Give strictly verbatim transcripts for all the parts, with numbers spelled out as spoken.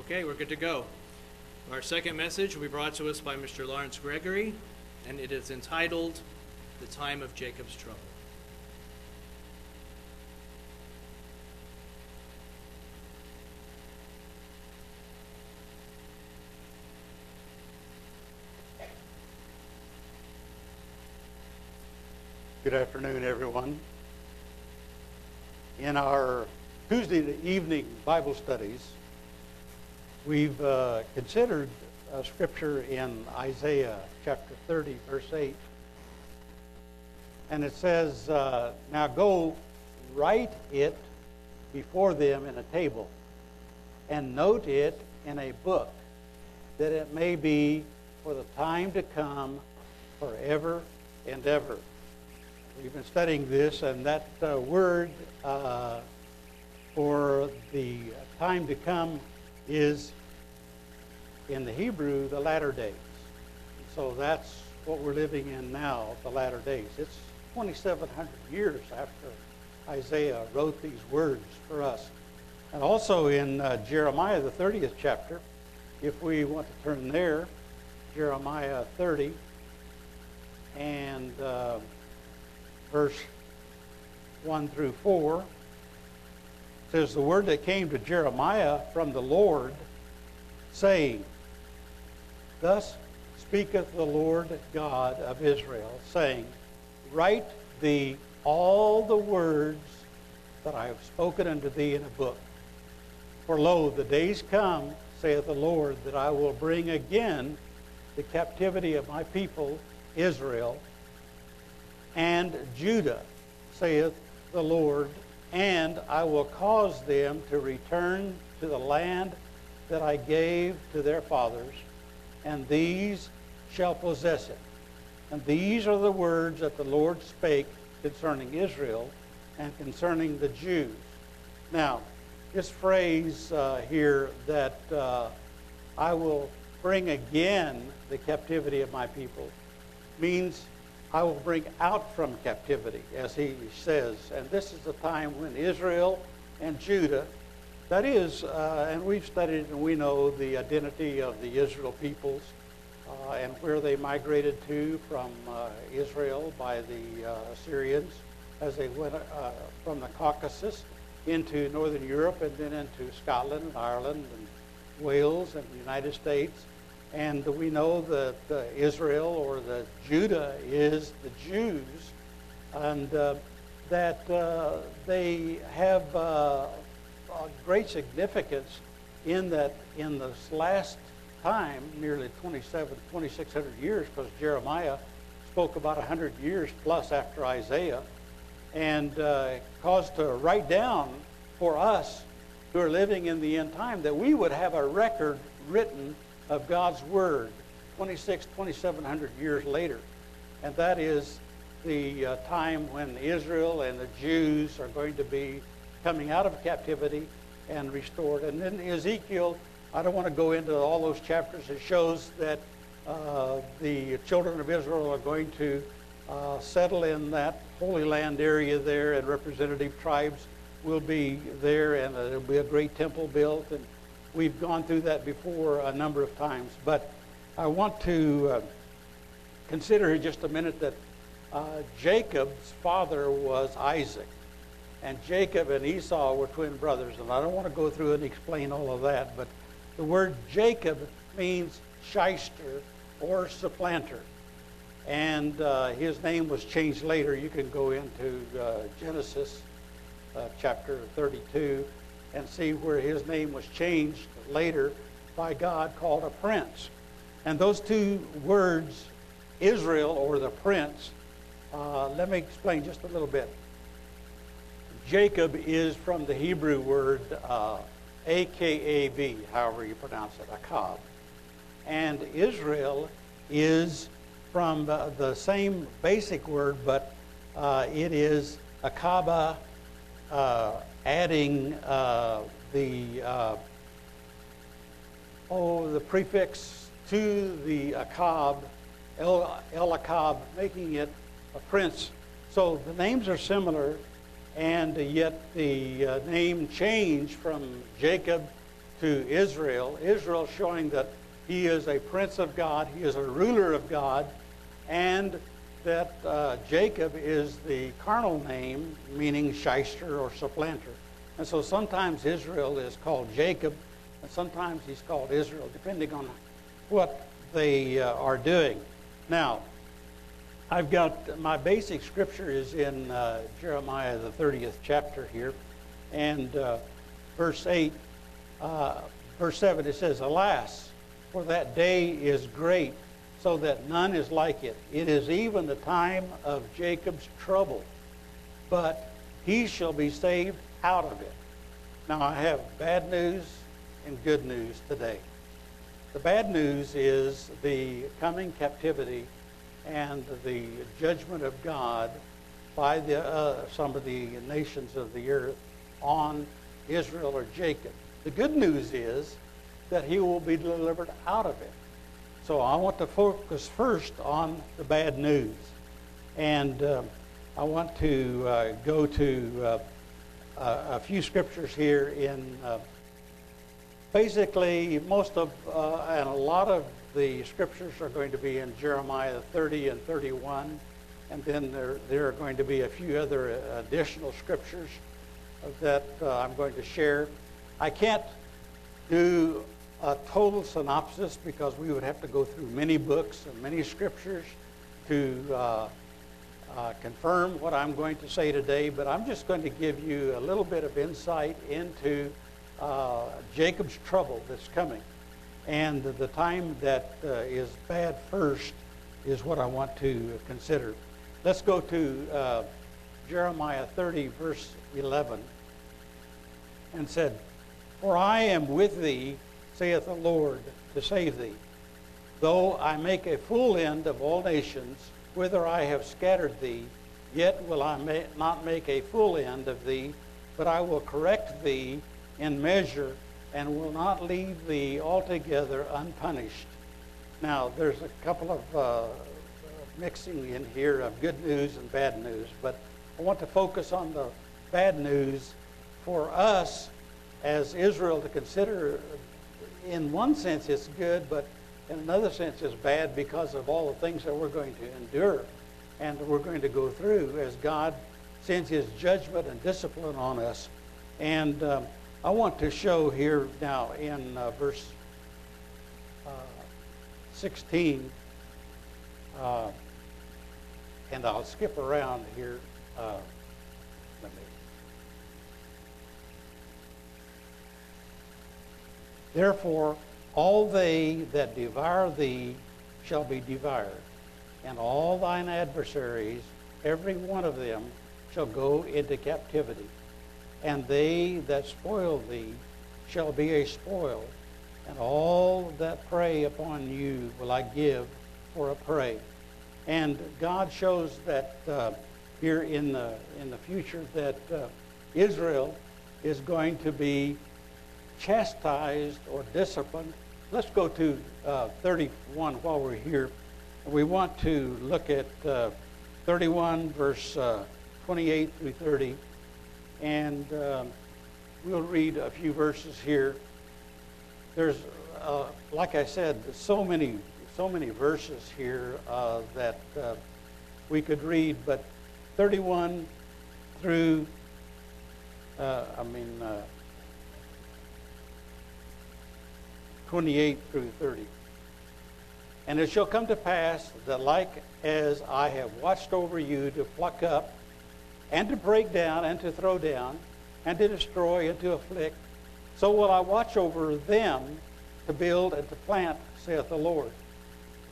Okay, we're good to go. Our second message will be brought to us by Mister Lawrence Gregory, and it is entitled, The Time of Jacob's Trouble. Good afternoon, everyone. In our Tuesday evening Bible studies, we've uh, considered a scripture in Isaiah chapter thirty, verse eight. And it says, uh, now go write it before them in a table, and note it in a book, that it may be for the time to come, forever and ever. We've been studying this, and that uh, word uh, for the time to come is in the Hebrew, the latter days. So that's what we're living in now, the latter days. It's twenty-seven hundred years after Isaiah wrote these words for us. And also in uh, Jeremiah, the thirtieth chapter, if we want to turn there, Jeremiah thirty, and uh, verse one through four, says, the word that came to Jeremiah from the Lord, saying, thus speaketh the Lord God of Israel, saying, write thee all the words that I have spoken unto thee in a book. For lo, the days come, saith the Lord, that I will bring again the captivity of my people Israel and Judah, saith the Lord, and I will cause them to return to the land that I gave to their fathers, and these shall possess it. And these are the words that the Lord spake concerning Israel and concerning the Jews. Now, this phrase uh, here that uh, I will bring again the captivity of my people means I will bring out from captivity, as he says. And this is the time when Israel and Judah, that is, uh, and we've studied and we know the identity of the Israel peoples uh, and where they migrated to from uh, Israel by the uh, Assyrians as they went uh, from the Caucasus into northern Europe and then into Scotland and Ireland and Wales and the United States. And we know that uh, Israel or the Judah is the Jews, and uh, that uh, they have uh, a great significance in that in this last time, nearly twenty-seven, twenty-six hundred years, because Jeremiah spoke about one hundred years plus after Isaiah, and uh, caused to write down for us who are living in the end time that we would have a record written of God's Word twenty-six, twenty-seven hundred years later. And that is the uh, time when Israel and the Jews are going to be coming out of captivity and restored. And then Ezekiel, I don't want to go into all those chapters. It shows that uh, the children of Israel are going to uh, settle in that Holy Land area there, and representative tribes will be there, and uh, there'll be a great temple built. And we've gone through that before a number of times, but I want to uh, consider here just a minute that uh, Jacob's father was Isaac, and Jacob and Esau were twin brothers, and I don't want to go through and explain all of that, but the word Jacob means shyster or supplanter, and uh, his name was changed later. You can go into uh, Genesis uh, chapter thirty-two and see where his name was changed later by God, called a prince. And those two words, Israel or the prince, uh, let me explain just a little bit. Jacob is from the Hebrew word uh, A K A B, however you pronounce it, Akab. And Israel is from the, the same basic word, but uh, it is Akaba, uh, adding uh, the uh, oh the prefix to the Akab, El, El Akab, making it a prince. So the names are similar, and yet the uh, name changed from Jacob to Israel. Israel showing that he is a prince of God, he is a ruler of God, and that uh, Jacob is the carnal name, meaning shyster or supplanter. And so sometimes Israel is called Jacob, and sometimes he's called Israel, depending on what they uh, are doing. Now, I've got my basic scripture is in uh, Jeremiah, the thirtieth chapter here, and uh, verse eight, uh, verse seven, it says, "Alas, for that day is great, so that none is like it. It is even the time of Jacob's trouble, but he shall be saved out of it." Now, I have bad news and good news today. The bad news is the coming captivity and the judgment of God by the, uh, some of the nations of the earth on Israel or Jacob. The good news is that he will be delivered out of it. So I want to focus first on the bad news. And uh, I want to uh, go to uh, a few scriptures here in uh, basically most of, uh, and a lot of the scriptures are going to be in Jeremiah thirty and thirty-one. And then there, there are going to be a few other additional scriptures that uh, I'm going to share. I can't do a total synopsis because we would have to go through many books and many scriptures to uh, uh, confirm what I'm going to say today, but I'm just going to give you a little bit of insight into uh, Jacob's trouble that's coming. And the time that uh, is bad first is what I want to consider. Let's go to uh, Jeremiah thirty, verse eleven, and said, "For I am with thee, saith the Lord, to save thee. Though I make a full end of all nations, whither I have scattered thee, yet will I ma not make a full end of thee, but I will correct thee in measure, and will not leave thee altogether unpunished." Now, there's a couple of uh, mixing in here of good news and bad news, but I want to focus on the bad news for us as Israel to consider. In one sense, it's good, but in another sense, it's bad because of all the things that we're going to endure and we're going to go through as God sends his judgment and discipline on us. And um, I want to show here now in uh, verse uh, sixteen, uh, and I'll skip around here. Uh, let me. "Therefore, all they that devour thee shall be devoured, and all thine adversaries, every one of them, shall go into captivity. And they that spoil thee shall be a spoil, and all that prey upon you will I give for a prey." And God shows that uh, here in the, in the future that uh, Israel is going to be chastised or disciplined. Let's go to uh, thirty-one while we're here. We want to look at uh, thirty-one, verse uh, twenty-eight through thirty, and um, we'll read a few verses here. There's, uh, like I said, so many, so many verses here uh, that uh, we could read, but thirty-one through, uh, I mean, uh, twenty-eight through thirty. "And it shall come to pass that like as I have watched over you to pluck up and to break down and to throw down and to destroy and to afflict, so will I watch over them to build and to plant, saith the Lord.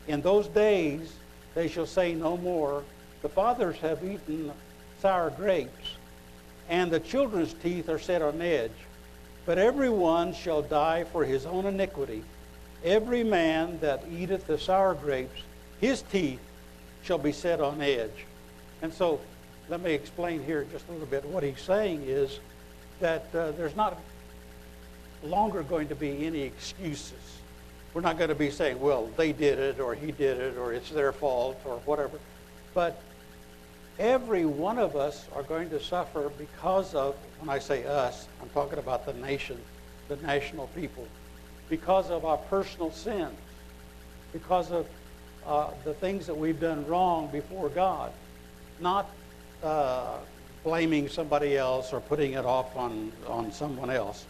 In those days they shall say no more, the fathers have eaten sour grapes, and the children's teeth are set on edge. But every one shall die for his own iniquity. Every man that eateth the sour grapes, his teeth shall be set on edge." And so let me explain here just a little bit. What he's saying is that uh, there's not longer going to be any excuses. We're not going to be saying, well, they did it, or he did it, or it's their fault, or whatever. But every one of us are going to suffer because of, when I say us, I'm talking about the nation, the national people, because of our personal sins, because of uh, the things that we've done wrong before God, not uh, blaming somebody else or putting it off on, on someone else.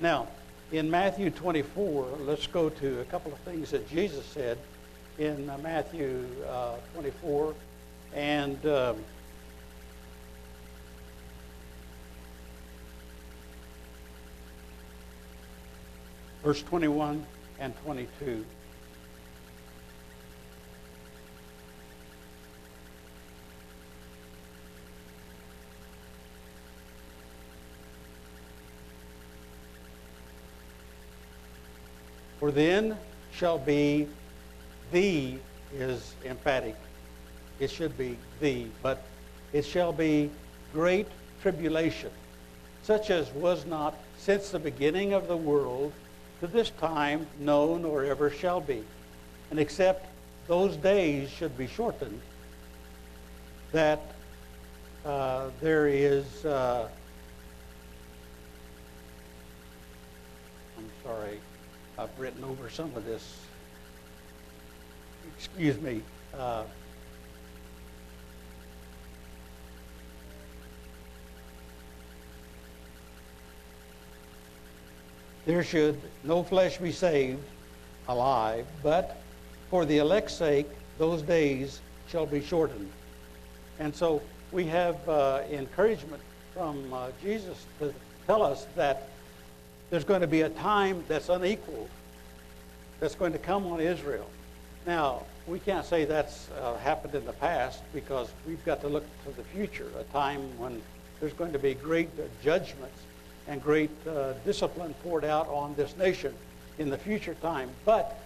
Now, in Matthew twenty-four, let's go to a couple of things that Jesus said in uh, Matthew uh, twenty-four. And um, verse twenty-one and twenty-two. For then shall be the, is emphatic. It should be the, but it shall be great tribulation, such as was not since the beginning of the world to this time known or ever shall be. And except those days should be shortened, that uh, there is, uh, I'm sorry, I've written over some of this, excuse me, uh, there should no flesh be saved alive, but for the elect's sake, those days shall be shortened. And so we have uh, encouragement from uh, Jesus to tell us that there's going to be a time that's unequal that's going to come on Israel. Now, we can't say that's uh, happened in the past, because we've got to look to the future, a time when there's going to be great uh, judgments and great uh, discipline poured out on this nation in the future time. But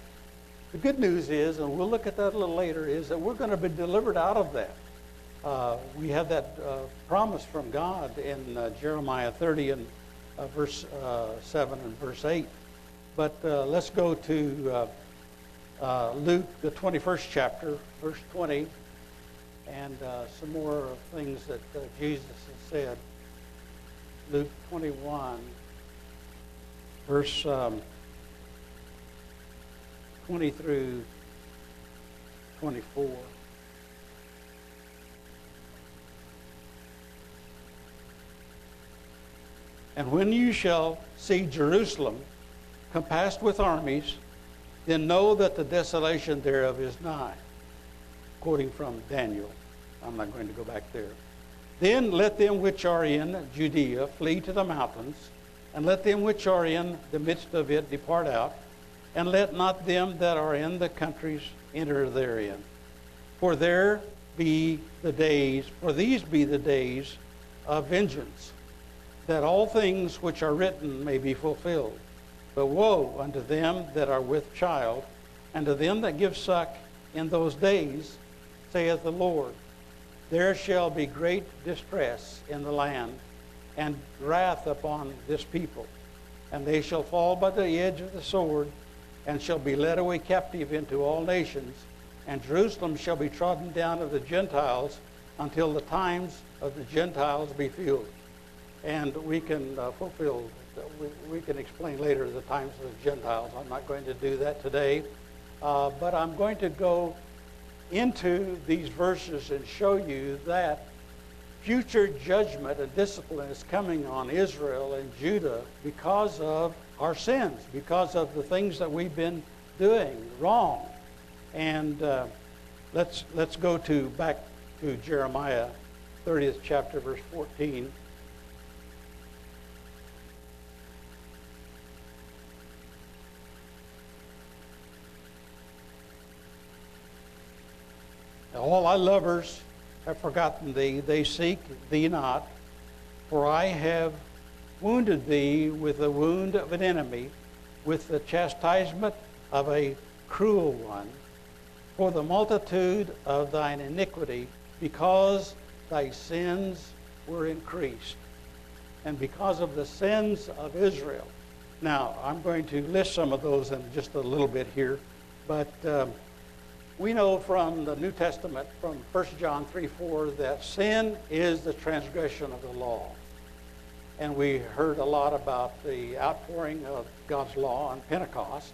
the good news is, and we'll look at that a little later, is that we're going to be delivered out of that. Uh, we have that uh, promise from God in uh, Jeremiah thirty and uh, verse uh, seven and verse eight. But uh, let's go to uh, uh, Luke, the twenty-first chapter, verse twenty, and uh, some more things that uh, Jesus has said. Luke twenty-one, verse um, twenty through twenty-four. And when you shall see Jerusalem compassed with armies, then know that the desolation thereof is nigh. Quoting from Daniel. I'm not going to go back there. Then let them which are in Judea flee to the mountains, and let them which are in the midst of it depart out, and let not them that are in the countries enter therein. For there be the days, for these be the days of vengeance, that all things which are written may be fulfilled. But woe unto them that are with child, and to them that give suck in those days, saith the Lord. There shall be great distress in the land, and wrath upon this people. And they shall fall by the edge of the sword, and shall be led away captive into all nations. And Jerusalem shall be trodden down of the Gentiles, until the times of the Gentiles be filled. And we can uh, fulfill, we, we can explain later the times of the Gentiles. I'm not going to do that today, uh, but I'm going to go into these verses and show you that future judgment and discipline is coming on Israel and Judah because of our sins, because of the things that we've been doing wrong. And uh, let's let's go to back to Jeremiah thirtieth chapter, verse fourteen. All thy lovers have forgotten thee, they seek thee not, for I have wounded thee with the wound of an enemy, with the chastisement of a cruel one, for the multitude of thine iniquity, because thy sins were increased, and because of the sins of Israel. Now, I'm going to list some of those in just a little bit here, but um, we know from the New Testament, from First John three four, that sin is the transgression of the law. and we heard a lot about the outpouring of God's law on Pentecost.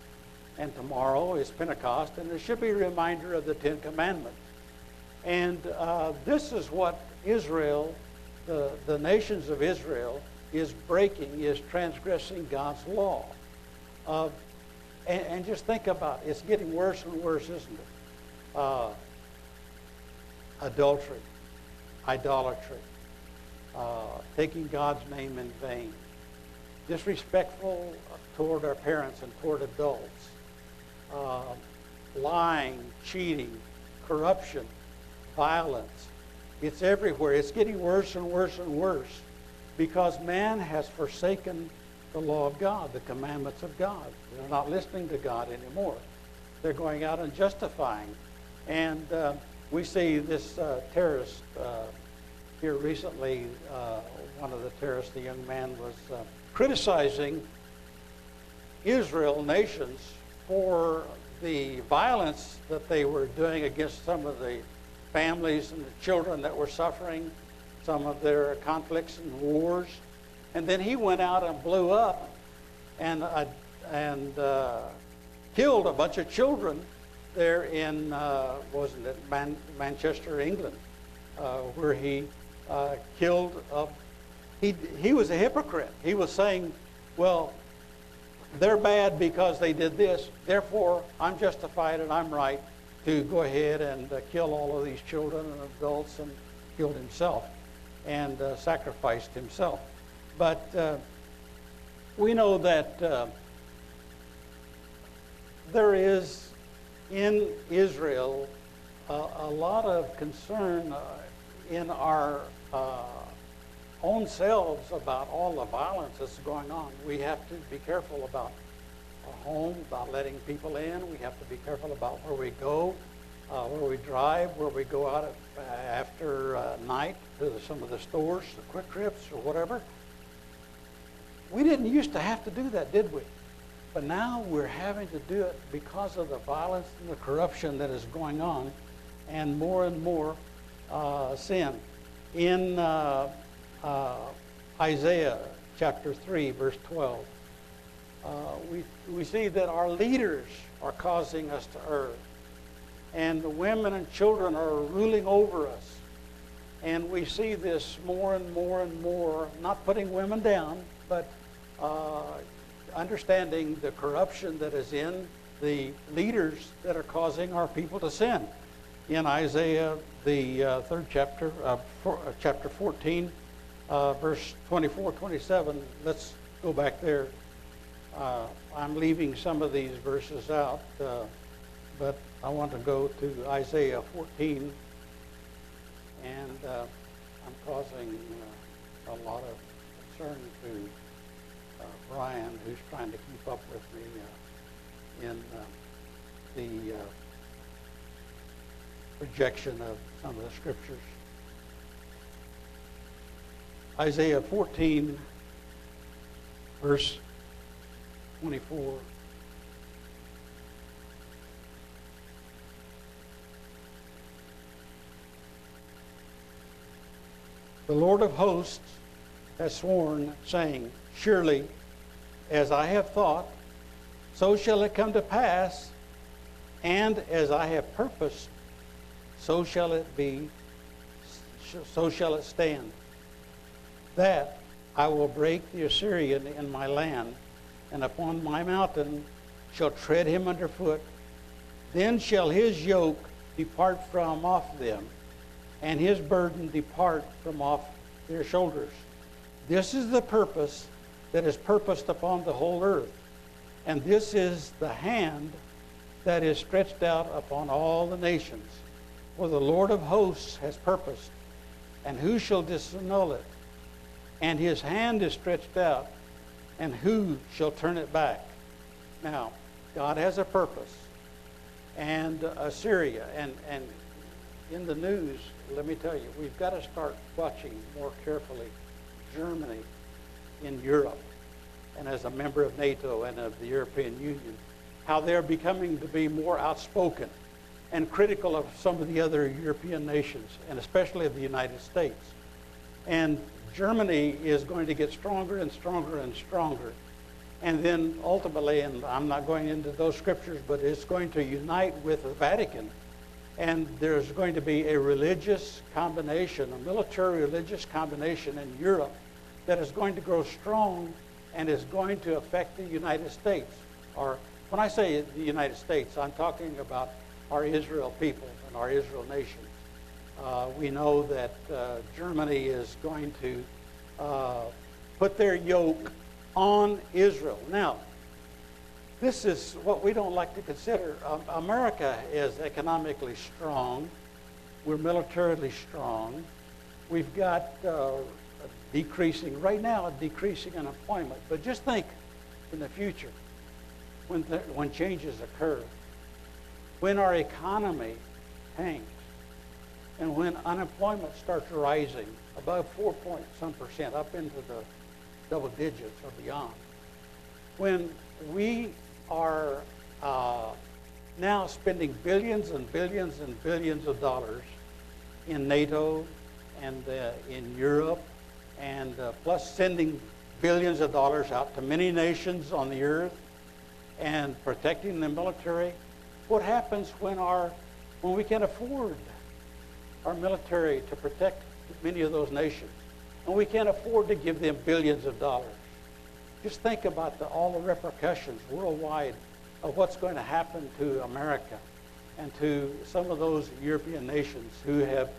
And tomorrow is Pentecost, and there should be a reminder of the Ten Commandments. And uh, this is what Israel, the, the nations of Israel, is breaking, is transgressing God's law. Uh, and, and just think about it. It's getting worse and worse, isn't it? Uh, adultery, idolatry, uh, taking God's name in vain, disrespectful toward our parents and toward adults, uh, lying, cheating, corruption, violence. It's everywhere. It's getting worse and worse and worse because man has forsaken the law of God, the commandments of God. They're not listening to God anymore. They're going out and justifying. And uh, we see this uh, terrorist uh, here recently, uh, one of the terrorists, the young man, was uh, criticizing Israel nations for the violence that they were doing against some of the families and the children that were suffering some of their conflicts and wars. And then he went out and blew up and uh, and uh, killed a bunch of children there in uh, wasn't it Man Manchester, England, uh, where he uh, killed a, he he was a hypocrite. He was saying, well, they're bad because they did this, therefore I'm justified and I'm right to go ahead and uh, kill all of these children and adults, and killed himself and uh, sacrificed himself. But uh, we know that uh, there is in Israel uh, a lot of concern uh, in our uh, own selves about all the violence that's going on. We have to be careful about our home, about letting people in. We have to be careful about where we go, uh, where we drive, where we go out at, uh, after uh, night to the, some of the stores, the Quick Trips or whatever. We didn't used to have to do that, did we? But now we're having to do it because of the violence and the corruption that is going on, and more and more uh, sin. In uh, Uh, Isaiah chapter three, verse twelve. Uh, we, we see that our leaders are causing us to err. And the women and children are ruling over us. And we see this more and more and more, not putting women down, but uh, understanding the corruption that is in the leaders that are causing our people to sin. In Isaiah, the uh, third chapter, uh, for, uh, chapter fourteen, Uh, verse twenty-four, twenty-seven, let's go back there. Uh, I'm leaving some of these verses out, uh, but I want to go to Isaiah fourteen, and uh, I'm causing uh, a lot of concern to uh, Brian, who's trying to keep up with me uh, in uh, the uh, projection of some of the scriptures. Isaiah fourteen, verse twenty-four. The Lord of hosts has sworn, saying, surely, as I have thought, so shall it come to pass, and as I have purposed, so shall it be, so shall it stand. That I will break the Assyrian in my land, and upon my mountain shall tread him underfoot. Then shall his yoke depart from off them, and his burden depart from off their shoulders. This is the purpose that is purposed upon the whole earth, and this is the hand that is stretched out upon all the nations. For the Lord of hosts has purposed, and who shall disannul it? And his hand is stretched out, and who shall turn it back? Now, God has a purpose. And uh, Assyria, and, and in the news, let me tell you, we've got to start watching more carefully Germany in Europe, and as a member of NATO and of the European Union, how they're becoming to be more outspoken and critical of some of the other European nations, and especially of the United States. And Germany is going to get stronger and stronger and stronger. And then ultimately, and I'm not going into those scriptures, but it's going to unite with the Vatican. And there's going to be a religious combination, a military religious combination in Europe that is going to grow strong and is going to affect the United States. Or when I say the United States, I'm talking about our Israel people and our Israel nation. Uh, we know that uh, Germany is going to uh, put their yoke on Israel. Now, this is what we don't like to consider. Um, America is economically strong. We're militarily strong. We've got uh, decreasing, right now, decreasing unemployment. But just think in the future when, the, when changes occur, when our economy tanks, and when unemployment starts rising above four point some percent, up into the double digits or beyond, when we are uh, now spending billions and billions and billions of dollars in NATO and uh, in Europe, and uh, plus sending billions of dollars out to many nations on the earth and protecting the military, what happens when our when we can't afford our military to protect many of those nations, and we can't afford to give them billions of dollars? Just think about the, all the repercussions worldwide of what's going to happen to America and to some of those European nations who have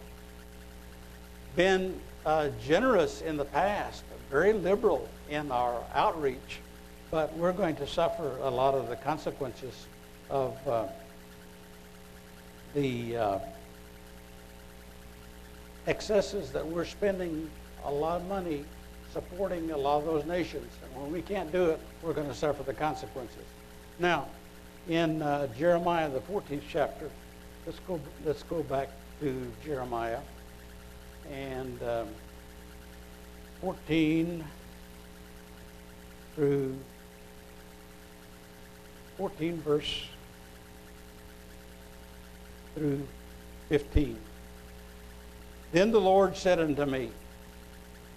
been uh, generous in the past, very liberal in our outreach, but we're going to suffer a lot of the consequences of uh, the uh, excesses that we're spending a lot of money supporting a lot of those nations. And when we can't do it, we're going to suffer the consequences. Now, in uh, Jeremiah, the fourteenth chapter, let's go, let's go back to Jeremiah. And um, fourteen through fourteen verse through fifteen. Then the Lord said unto me,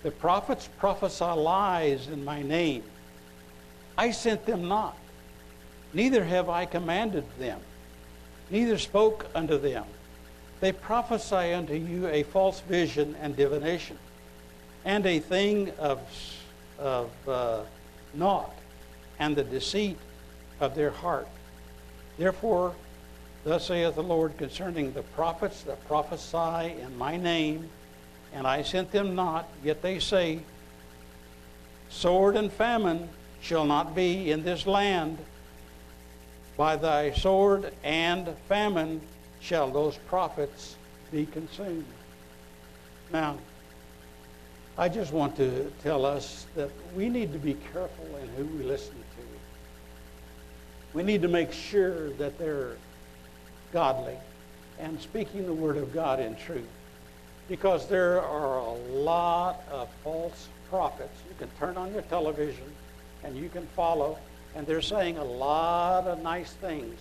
the prophets prophesy lies in my name. I sent them not, neither have I commanded them, neither spoke unto them. They prophesy unto you a false vision and divination, and a thing of, of uh, naught, and the deceit of their heart. Therefore, thus saith the Lord concerning the prophets that prophesy in my name, and I sent them not, yet they say, sword and famine shall not be in this land. By thy sword and famine shall those prophets be consumed. Now, I just want to tell us that we need to be careful in who we listen to. We need to make sure that they're godly and speaking the word of God in truth, because there are a lot of false prophets. You can turn on your television and you can follow, and they're saying a lot of nice things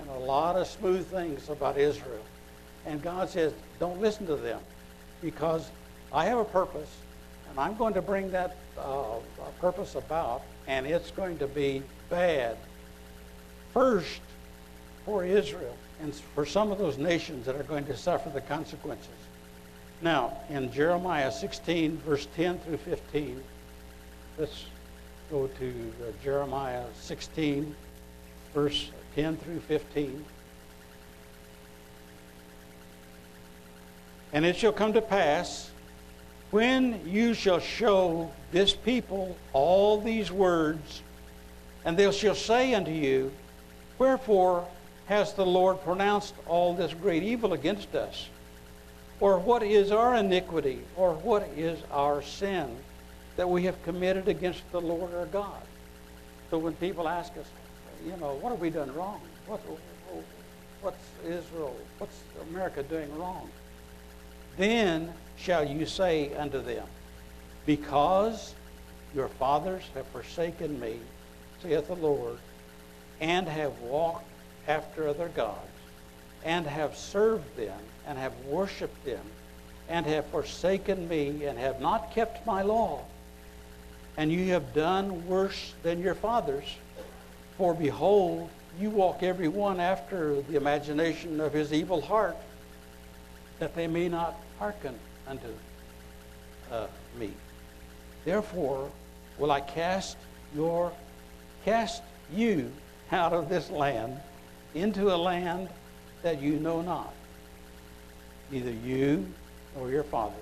and a lot of smooth things about Israel, and God says don't listen to them, because I have a purpose and I'm going to bring that uh, purpose about, and it's going to be bad first for Israel and for some of those nations that are going to suffer the consequences. Now, in Jeremiah sixteen, verse ten through fifteen, let's go to uh, Jeremiah sixteen, verse ten through fifteen. And it shall come to pass, when you shall show this people all these words, and they shall say unto you, wherefore has the Lord pronounced all this great evil against us? Or what is our iniquity, or what is our sin that we have committed against the Lord our God? So when people ask us, you know, what have we done wrong? What, what's Israel, what's America doing wrong? Then shall you say unto them, because your fathers have forsaken me, saith the Lord, and have walked after other gods, and have served them, and have worshipped them, and have forsaken me, and have not kept my law. And you have done worse than your fathers. For behold, you walk every one after the imagination of his evil heart, that they may not hearken unto uh, me. Therefore will I cast your cast you out of this land into a land that you know not, neither you nor your fathers.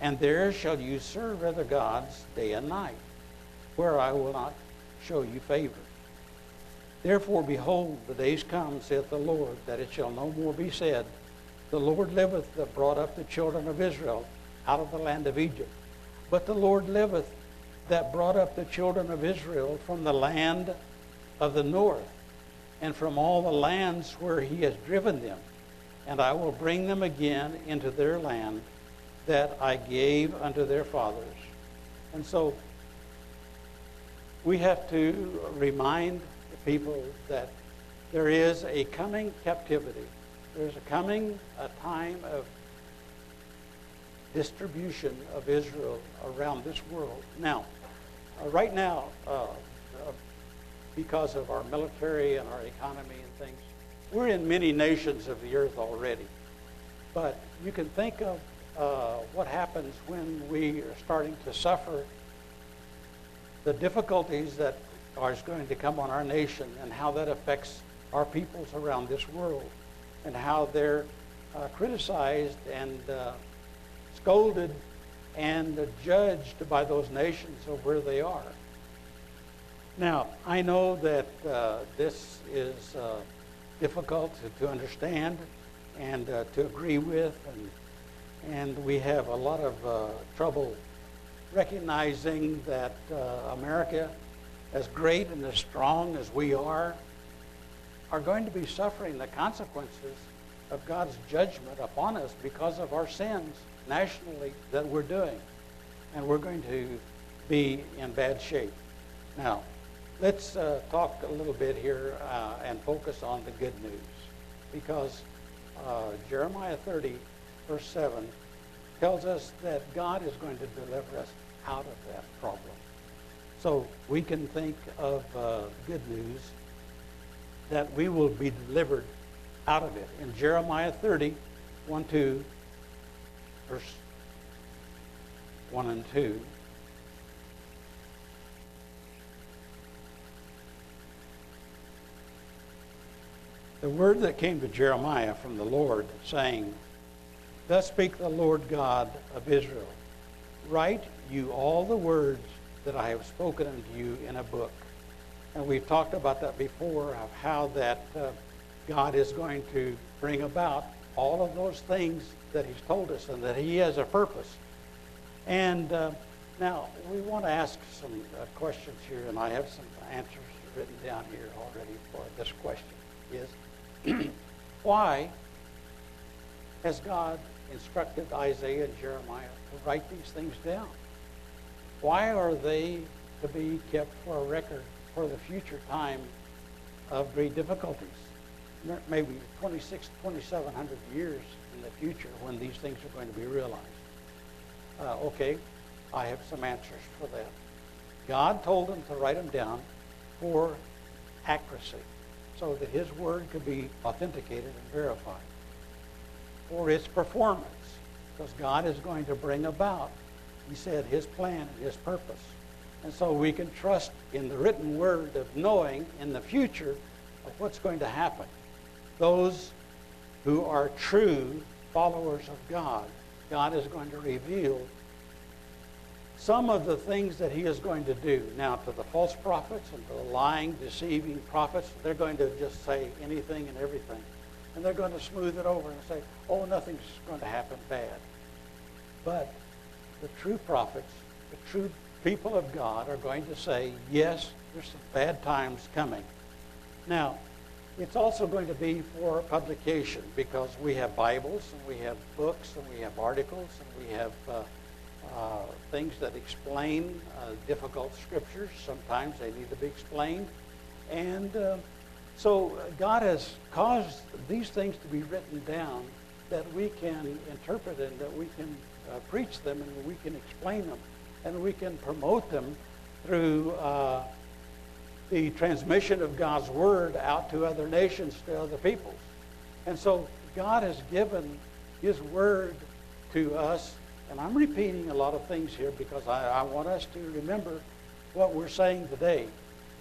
And there shall you serve other gods day and night, where I will not show you favor. Therefore, behold, the days come, saith the Lord, that it shall no more be said, the Lord liveth that brought up the children of Israel out of the land of Egypt. But the Lord liveth that brought up the children of Israel from the land of the north, and from all the lands where he has driven them. And I will bring them again into their land that I gave unto their fathers. And so we have to remind the people that there is a coming captivity. There's a coming a time of distribution of Israel around this world. Now, uh, right now, uh, uh, because of our military and our economy and things, we're in many nations of the earth already. But you can think of uh, what happens when we are starting to suffer the difficulties that are going to come on our nation, and how that affects our peoples around this world, and how they're uh, criticized and uh, scolded and judged by those nations of where they are. Now, I know that uh, this is uh, difficult to, to understand and uh, to agree with, and, and we have a lot of uh, trouble recognizing that uh, America, as great and as strong as we are, are going to be suffering the consequences of God's judgment upon us because of our sins nationally that we're doing. And we're going to be in bad shape. Now, let's uh, talk a little bit here uh, and focus on the good news, because uh, Jeremiah thirty, verse seven, tells us that God is going to deliver us out of that problem. So we can think of uh, good news that we will be delivered out of it. In Jeremiah thirty, one, two, verse one and two. The word that came to Jeremiah from the Lord, saying, Thus speak the Lord God of Israel, write you all the words that I have spoken unto you in a book. And we've talked about that before, of how that uh, God is going to bring about all of those things that he's told us, and that he has a purpose. And uh, now we want to ask some uh, questions here, and I have some answers written down here already for this question. Is why has God instructed Isaiah and Jeremiah to write these things down? Why are they to be kept for a record for the future time of great difficulties? Maybe twenty-six, twenty-seven hundred years in the future, when these things are going to be realized. Uh, okay, I have some answers for that. God told them to write them down for accuracy, so that his word could be authenticated and verified. For its performance, because God is going to bring about, he said, his plan and his purpose. And so we can trust in the written word of knowing in the future of what's going to happen. Those who are true followers of God, God is going to reveal some of the things that he is going to do. Now, to the false prophets and to the lying, deceiving prophets, they're going to just say anything and everything. And they're going to smooth it over and say, oh, nothing's going to happen bad. But the true prophets, the true people of God, are going to say, yes, there's some bad times coming. Now, it's also going to be for publication, because we have Bibles, and we have books, and we have articles, and we have uh, uh, things that explain uh, difficult scriptures. Sometimes they need to be explained. And uh, so God has caused these things to be written down, that we can interpret and that we can uh, preach them and we can explain them and we can promote them through uh, the transmission of God's word out to other nations, to other peoples. And so God has given his word to us, and I'm repeating a lot of things here because I, I want us to remember what we're saying today,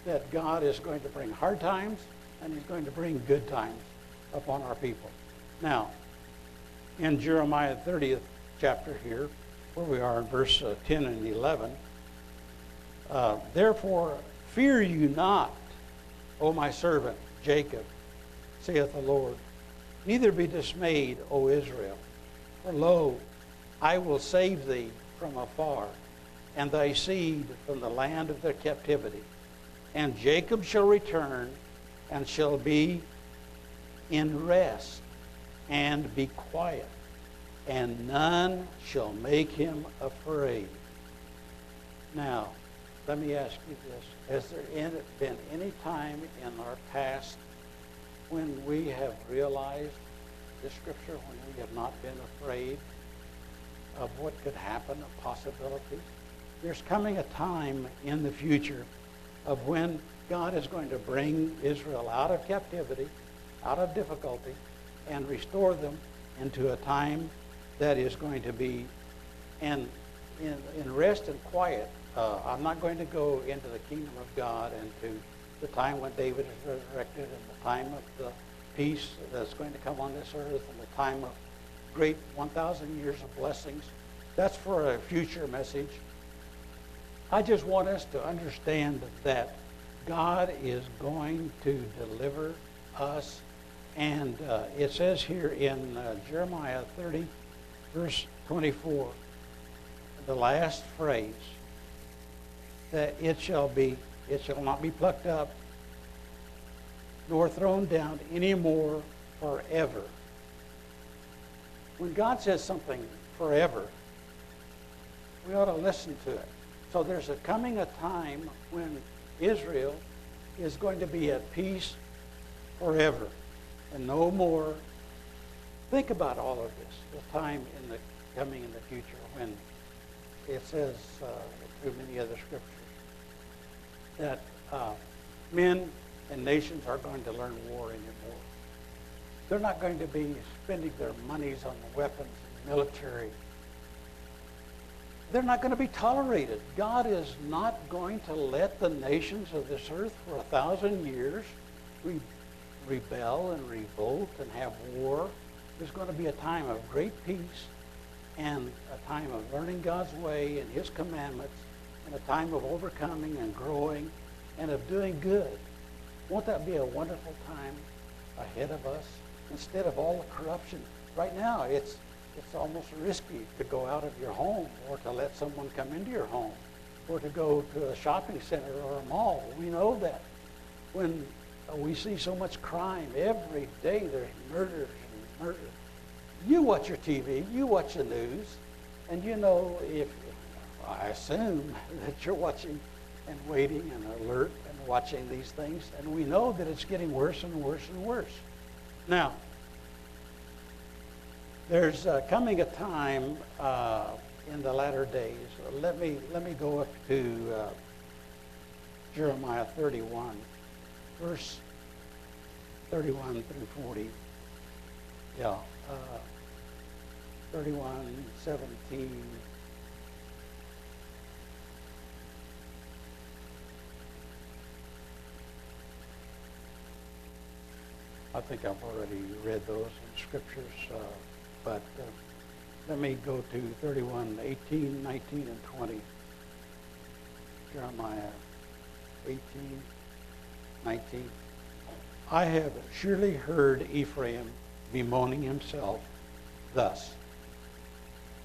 that God is going to bring hard times and he's going to bring good times upon our people. Now, in Jeremiah thirtieth chapter here, where we are in verse uh, ten and eleven, uh, therefore fear you not, O my servant Jacob, saith the Lord, neither be dismayed, O Israel, for lo, I will save thee from afar, and thy seed from the land of their captivity. And Jacob shall return, and shall be in rest, and be quiet, and none shall make him afraid. Now, let me ask you this. Has there been any time in our past when we have realized this scripture, when we have not been afraid of what could happen, of possibilities? There's coming a time in the future of when God is going to bring Israel out of captivity, out of difficulty, and restore them into a time that is going to be in, in, in rest and quiet. Uh, I'm not going to go into the kingdom of God and to the time when David is resurrected and the time of the peace that's going to come on this earth and the time of great one thousand years of blessings. That's for a future message. I just want us to understand that God is going to deliver us. And uh, it says here in uh, Jeremiah thirty, verse twenty-four, the last phrase, that it shall be, it shall not be plucked up, nor thrown down anymore forever. When God says something forever, we ought to listen to it. So there's a coming a time when Israel is going to be at peace forever. And no more. Think about all of this, the time in the coming in the future when it says uh, through many other scriptures that uh, men and nations are going to learn war anymore. They're not going to be spending their monies on the weapons and military. They're not going to be tolerated. God is not going to let the nations of this earth for a thousand years re rebel and revolt and have war. There's going to be a time of great peace and a time of learning God's way and his commandments and a time of overcoming and growing and of doing good. Won't that be a wonderful time ahead of us? Instead of all the corruption right now, it's it's almost risky to go out of your home or to let someone come into your home or to go to a shopping center or a mall. We know that when we see so much crime every day. There's murders and murder. You watch your T V, you watch the news, and you know, if I assume that you're watching and waiting and alert and watching these things, and we know that it's getting worse and worse and worse. Now, there's uh, coming a time uh, in the latter days. Let me let me go up to uh, Jeremiah thirty-one. Verse thirty-one through forty, yeah, uh, thirty-one, seventeen. I think I've already read those in scriptures, uh, but uh, let me go to thirty-one, eighteen, nineteen, and twenty. Jeremiah eighteen, nineteen. I have surely heard Ephraim bemoaning himself thus,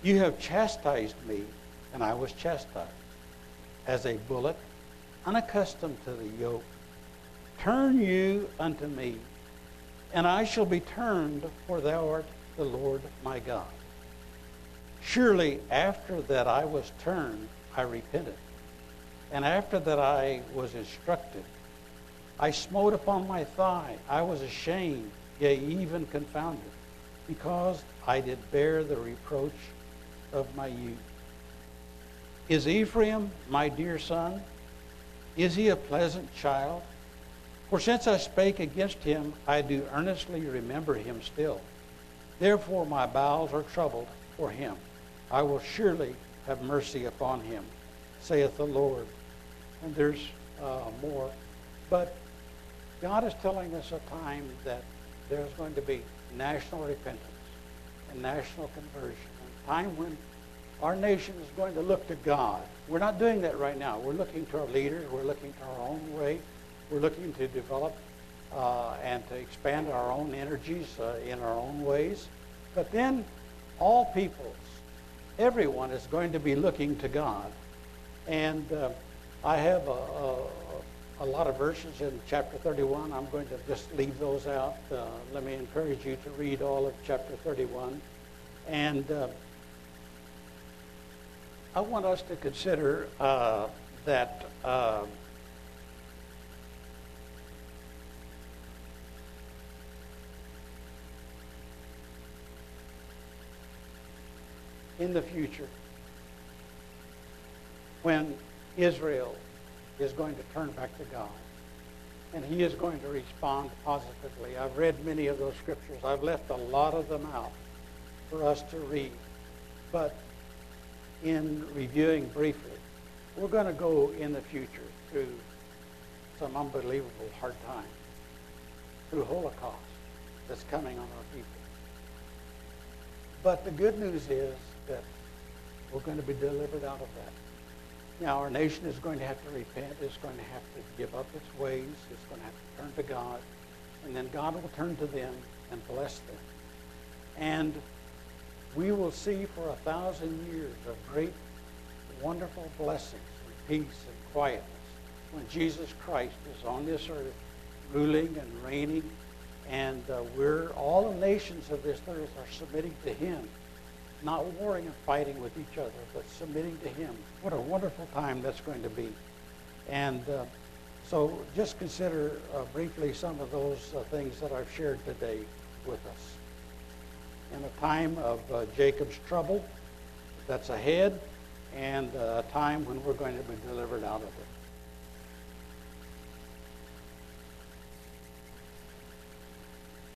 you have chastised me, and I was chastised, as a bullock unaccustomed to the yoke. Turn you unto me, and I shall be turned, for thou art the Lord my God. Surely after that I was turned, I repented, and after that I was instructed, I smote upon my thigh. I was ashamed, yea, even confounded. because I did bear the reproach of my youth. Is Ephraim my dear son? Is he a pleasant child? For since I spake against him, I do earnestly remember him still. Therefore my bowels are troubled for him. I will surely have mercy upon him, saith the Lord. And there's uh, more. But God is telling us a time that there's going to be national repentance and national conversion. A time when our nation is going to look to God. We're not doing that right now. We're looking to our leaders. We're looking to our own way. We're looking to develop uh, and to expand our own energies uh, in our own ways. But then all peoples, everyone is going to be looking to God. And uh, I have a, a, a lot of verses in chapter thirty-one. I'm going to just leave those out. Uh, let me encourage you to read all of chapter thirty-one. And uh, I want us to consider uh, that... Uh, in the future, when Israel is going to turn back to God and he is going to respond positively. I've read many of those scriptures. I've left a lot of them out for us to read. But in reviewing briefly, we're going to go in the future through some unbelievable hard times, through Holocaust that's coming on our people. But the good news is that we're going to be delivered out of that. Now, our nation is going to have to repent. It's going to have to give up its ways. It's going to have to turn to God. And then God will turn to them and bless them. And we will see for a thousand years of great, wonderful blessings and peace and quietness when Jesus Christ is on this earth ruling and reigning. And uh, we're, all the nations of this earth are submitting to him, not warring and fighting with each other, but submitting to him. What a wonderful time that's going to be. And uh, so just consider uh, briefly some of those uh, things that I've shared today with us. In a time of uh, Jacob's trouble that's ahead, and uh, a time when we're going to be delivered out of it.